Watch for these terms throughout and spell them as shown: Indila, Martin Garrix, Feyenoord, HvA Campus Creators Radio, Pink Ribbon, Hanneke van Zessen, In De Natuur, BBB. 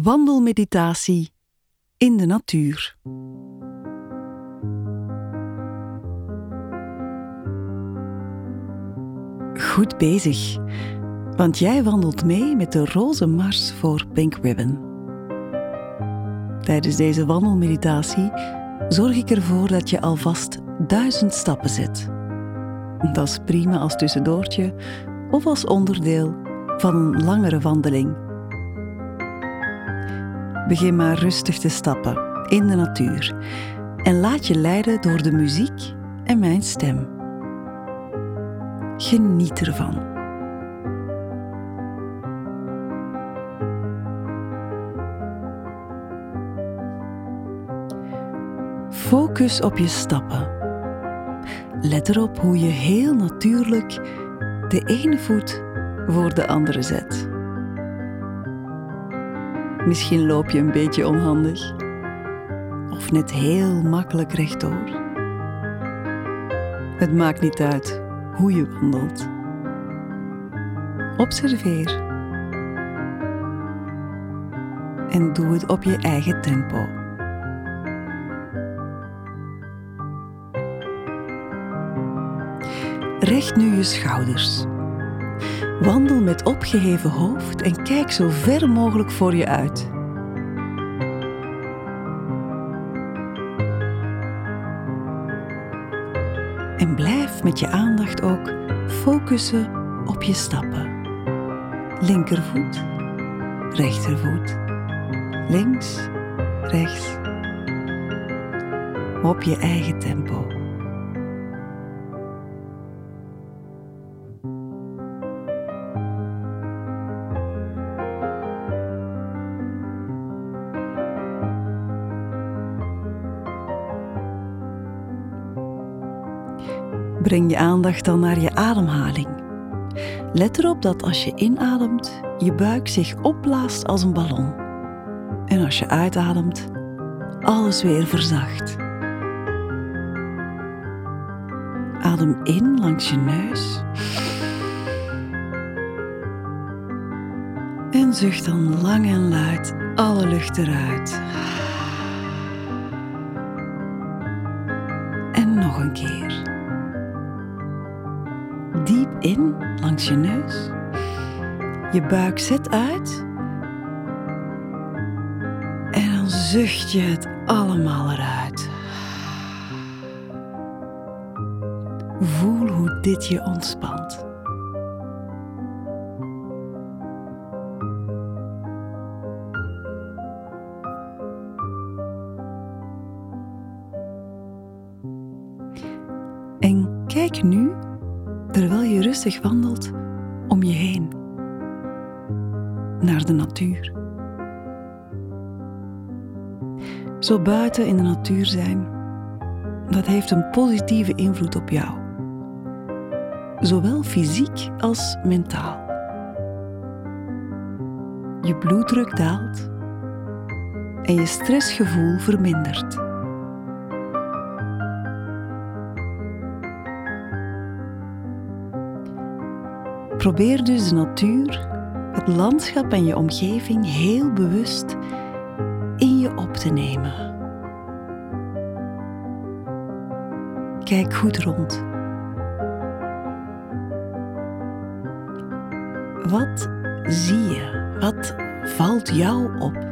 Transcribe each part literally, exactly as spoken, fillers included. Wandelmeditatie in de natuur. Goed bezig, want jij wandelt mee met de roze mars voor Pink Ribbon. Tijdens deze wandelmeditatie zorg ik ervoor dat je alvast duizend stappen zet. Dat is prima als tussendoortje of als onderdeel van een langere wandeling. Begin maar rustig te stappen in de natuur en laat je leiden door de muziek en mijn stem. Geniet ervan. Focus op je stappen. Let erop hoe je heel natuurlijk de ene voet voor de andere zet. Misschien loop je een beetje onhandig, of net heel makkelijk rechtdoor. Het maakt niet uit hoe je wandelt. Observeer. En doe het op je eigen tempo. Recht nu je schouders. Wandel met opgeheven hoofd en kijk zo ver mogelijk voor je uit. En blijf met je aandacht ook focussen op je stappen. Linkervoet, rechtervoet, links, rechts. Op je eigen tempo. Breng je aandacht dan naar je ademhaling. Let erop dat als je inademt, je buik zich opblaast als een ballon. En als je uitademt, alles weer verzacht. Adem in langs je neus. En zucht dan lang en luid alle lucht eruit. En nog een keer. Diep in, langs je neus. Je buik zet uit. En dan zucht je het allemaal eruit. Voel hoe dit je ontspant. En kijk nu, terwijl je rustig wandelt om je heen, naar de natuur. Zo buiten in de natuur zijn, dat heeft een positieve invloed op jou. Zowel fysiek als mentaal. Je bloeddruk daalt en je stressgevoel vermindert. Probeer dus de natuur, het landschap en je omgeving heel bewust in je op te nemen. Kijk goed rond. Wat zie je? Wat valt jou op?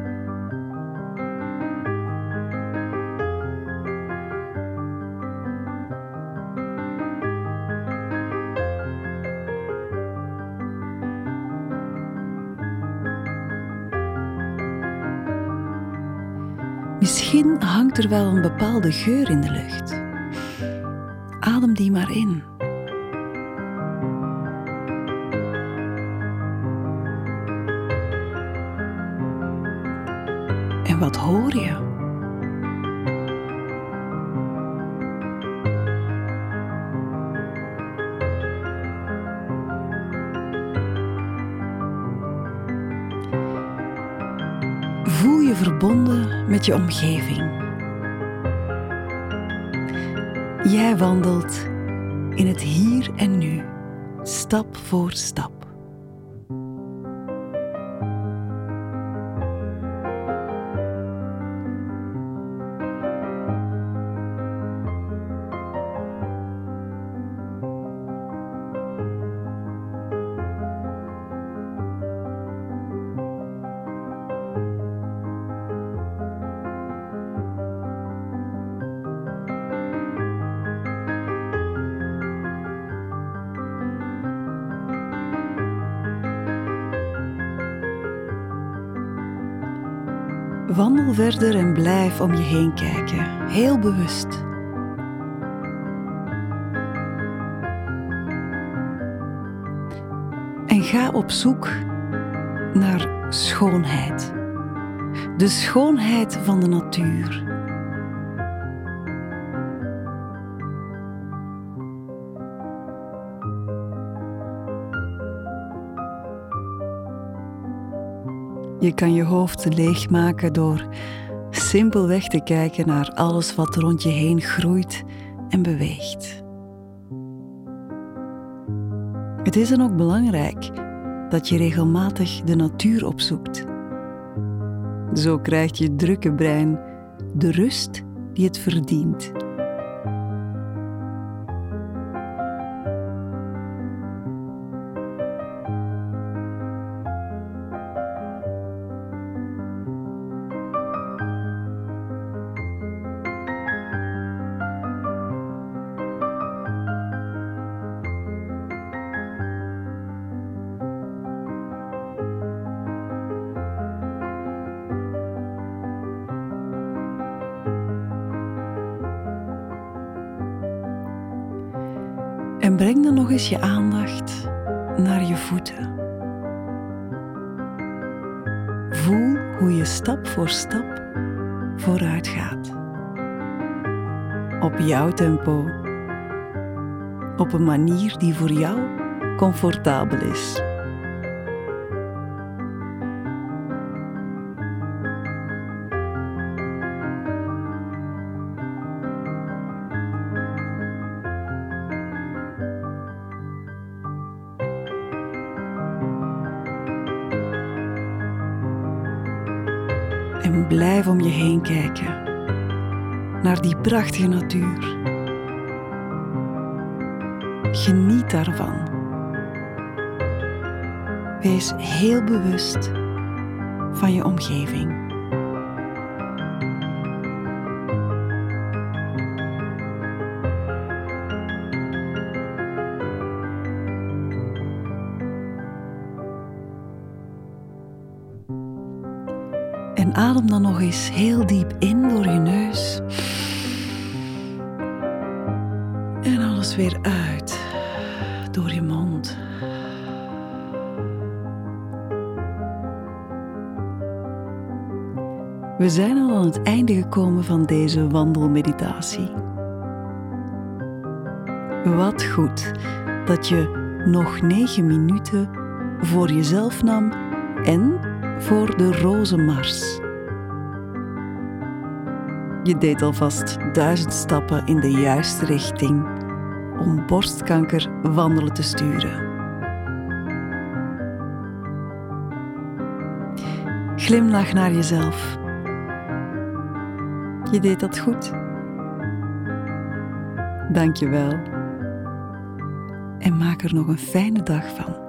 Misschien hangt er wel een bepaalde geur in de lucht. Adem die maar in. En wat hoor je? Voel je verbonden met je omgeving. Jij wandelt in het hier en nu, stap voor stap. Wandel verder en blijf om je heen kijken, heel bewust. En ga op zoek naar schoonheid. De schoonheid van de natuur. Je kan je hoofd leegmaken door simpelweg te kijken naar alles wat rond je heen groeit en beweegt. Het is dan ook belangrijk dat je regelmatig de natuur opzoekt. Zo krijgt je drukke brein de rust die het verdient. En breng dan nog eens je aandacht naar je voeten. Voel hoe je stap voor stap vooruit gaat. Op jouw tempo. Op een manier die voor jou comfortabel is. En blijf om je heen kijken, naar die prachtige natuur. Geniet daarvan. Wees heel bewust van je omgeving. En adem dan nog eens heel diep in door je neus. En alles weer uit door je mond. We zijn al aan het einde gekomen van deze wandelmeditatie. Wat goed dat je nog negen minuten voor jezelf nam en voor de rozenmars. Je deed alvast duizend stappen in de juiste richting om borstkanker wandelen te sturen. Glimlach naar jezelf. Je deed dat goed. Dank je wel. En maak er nog een fijne dag van.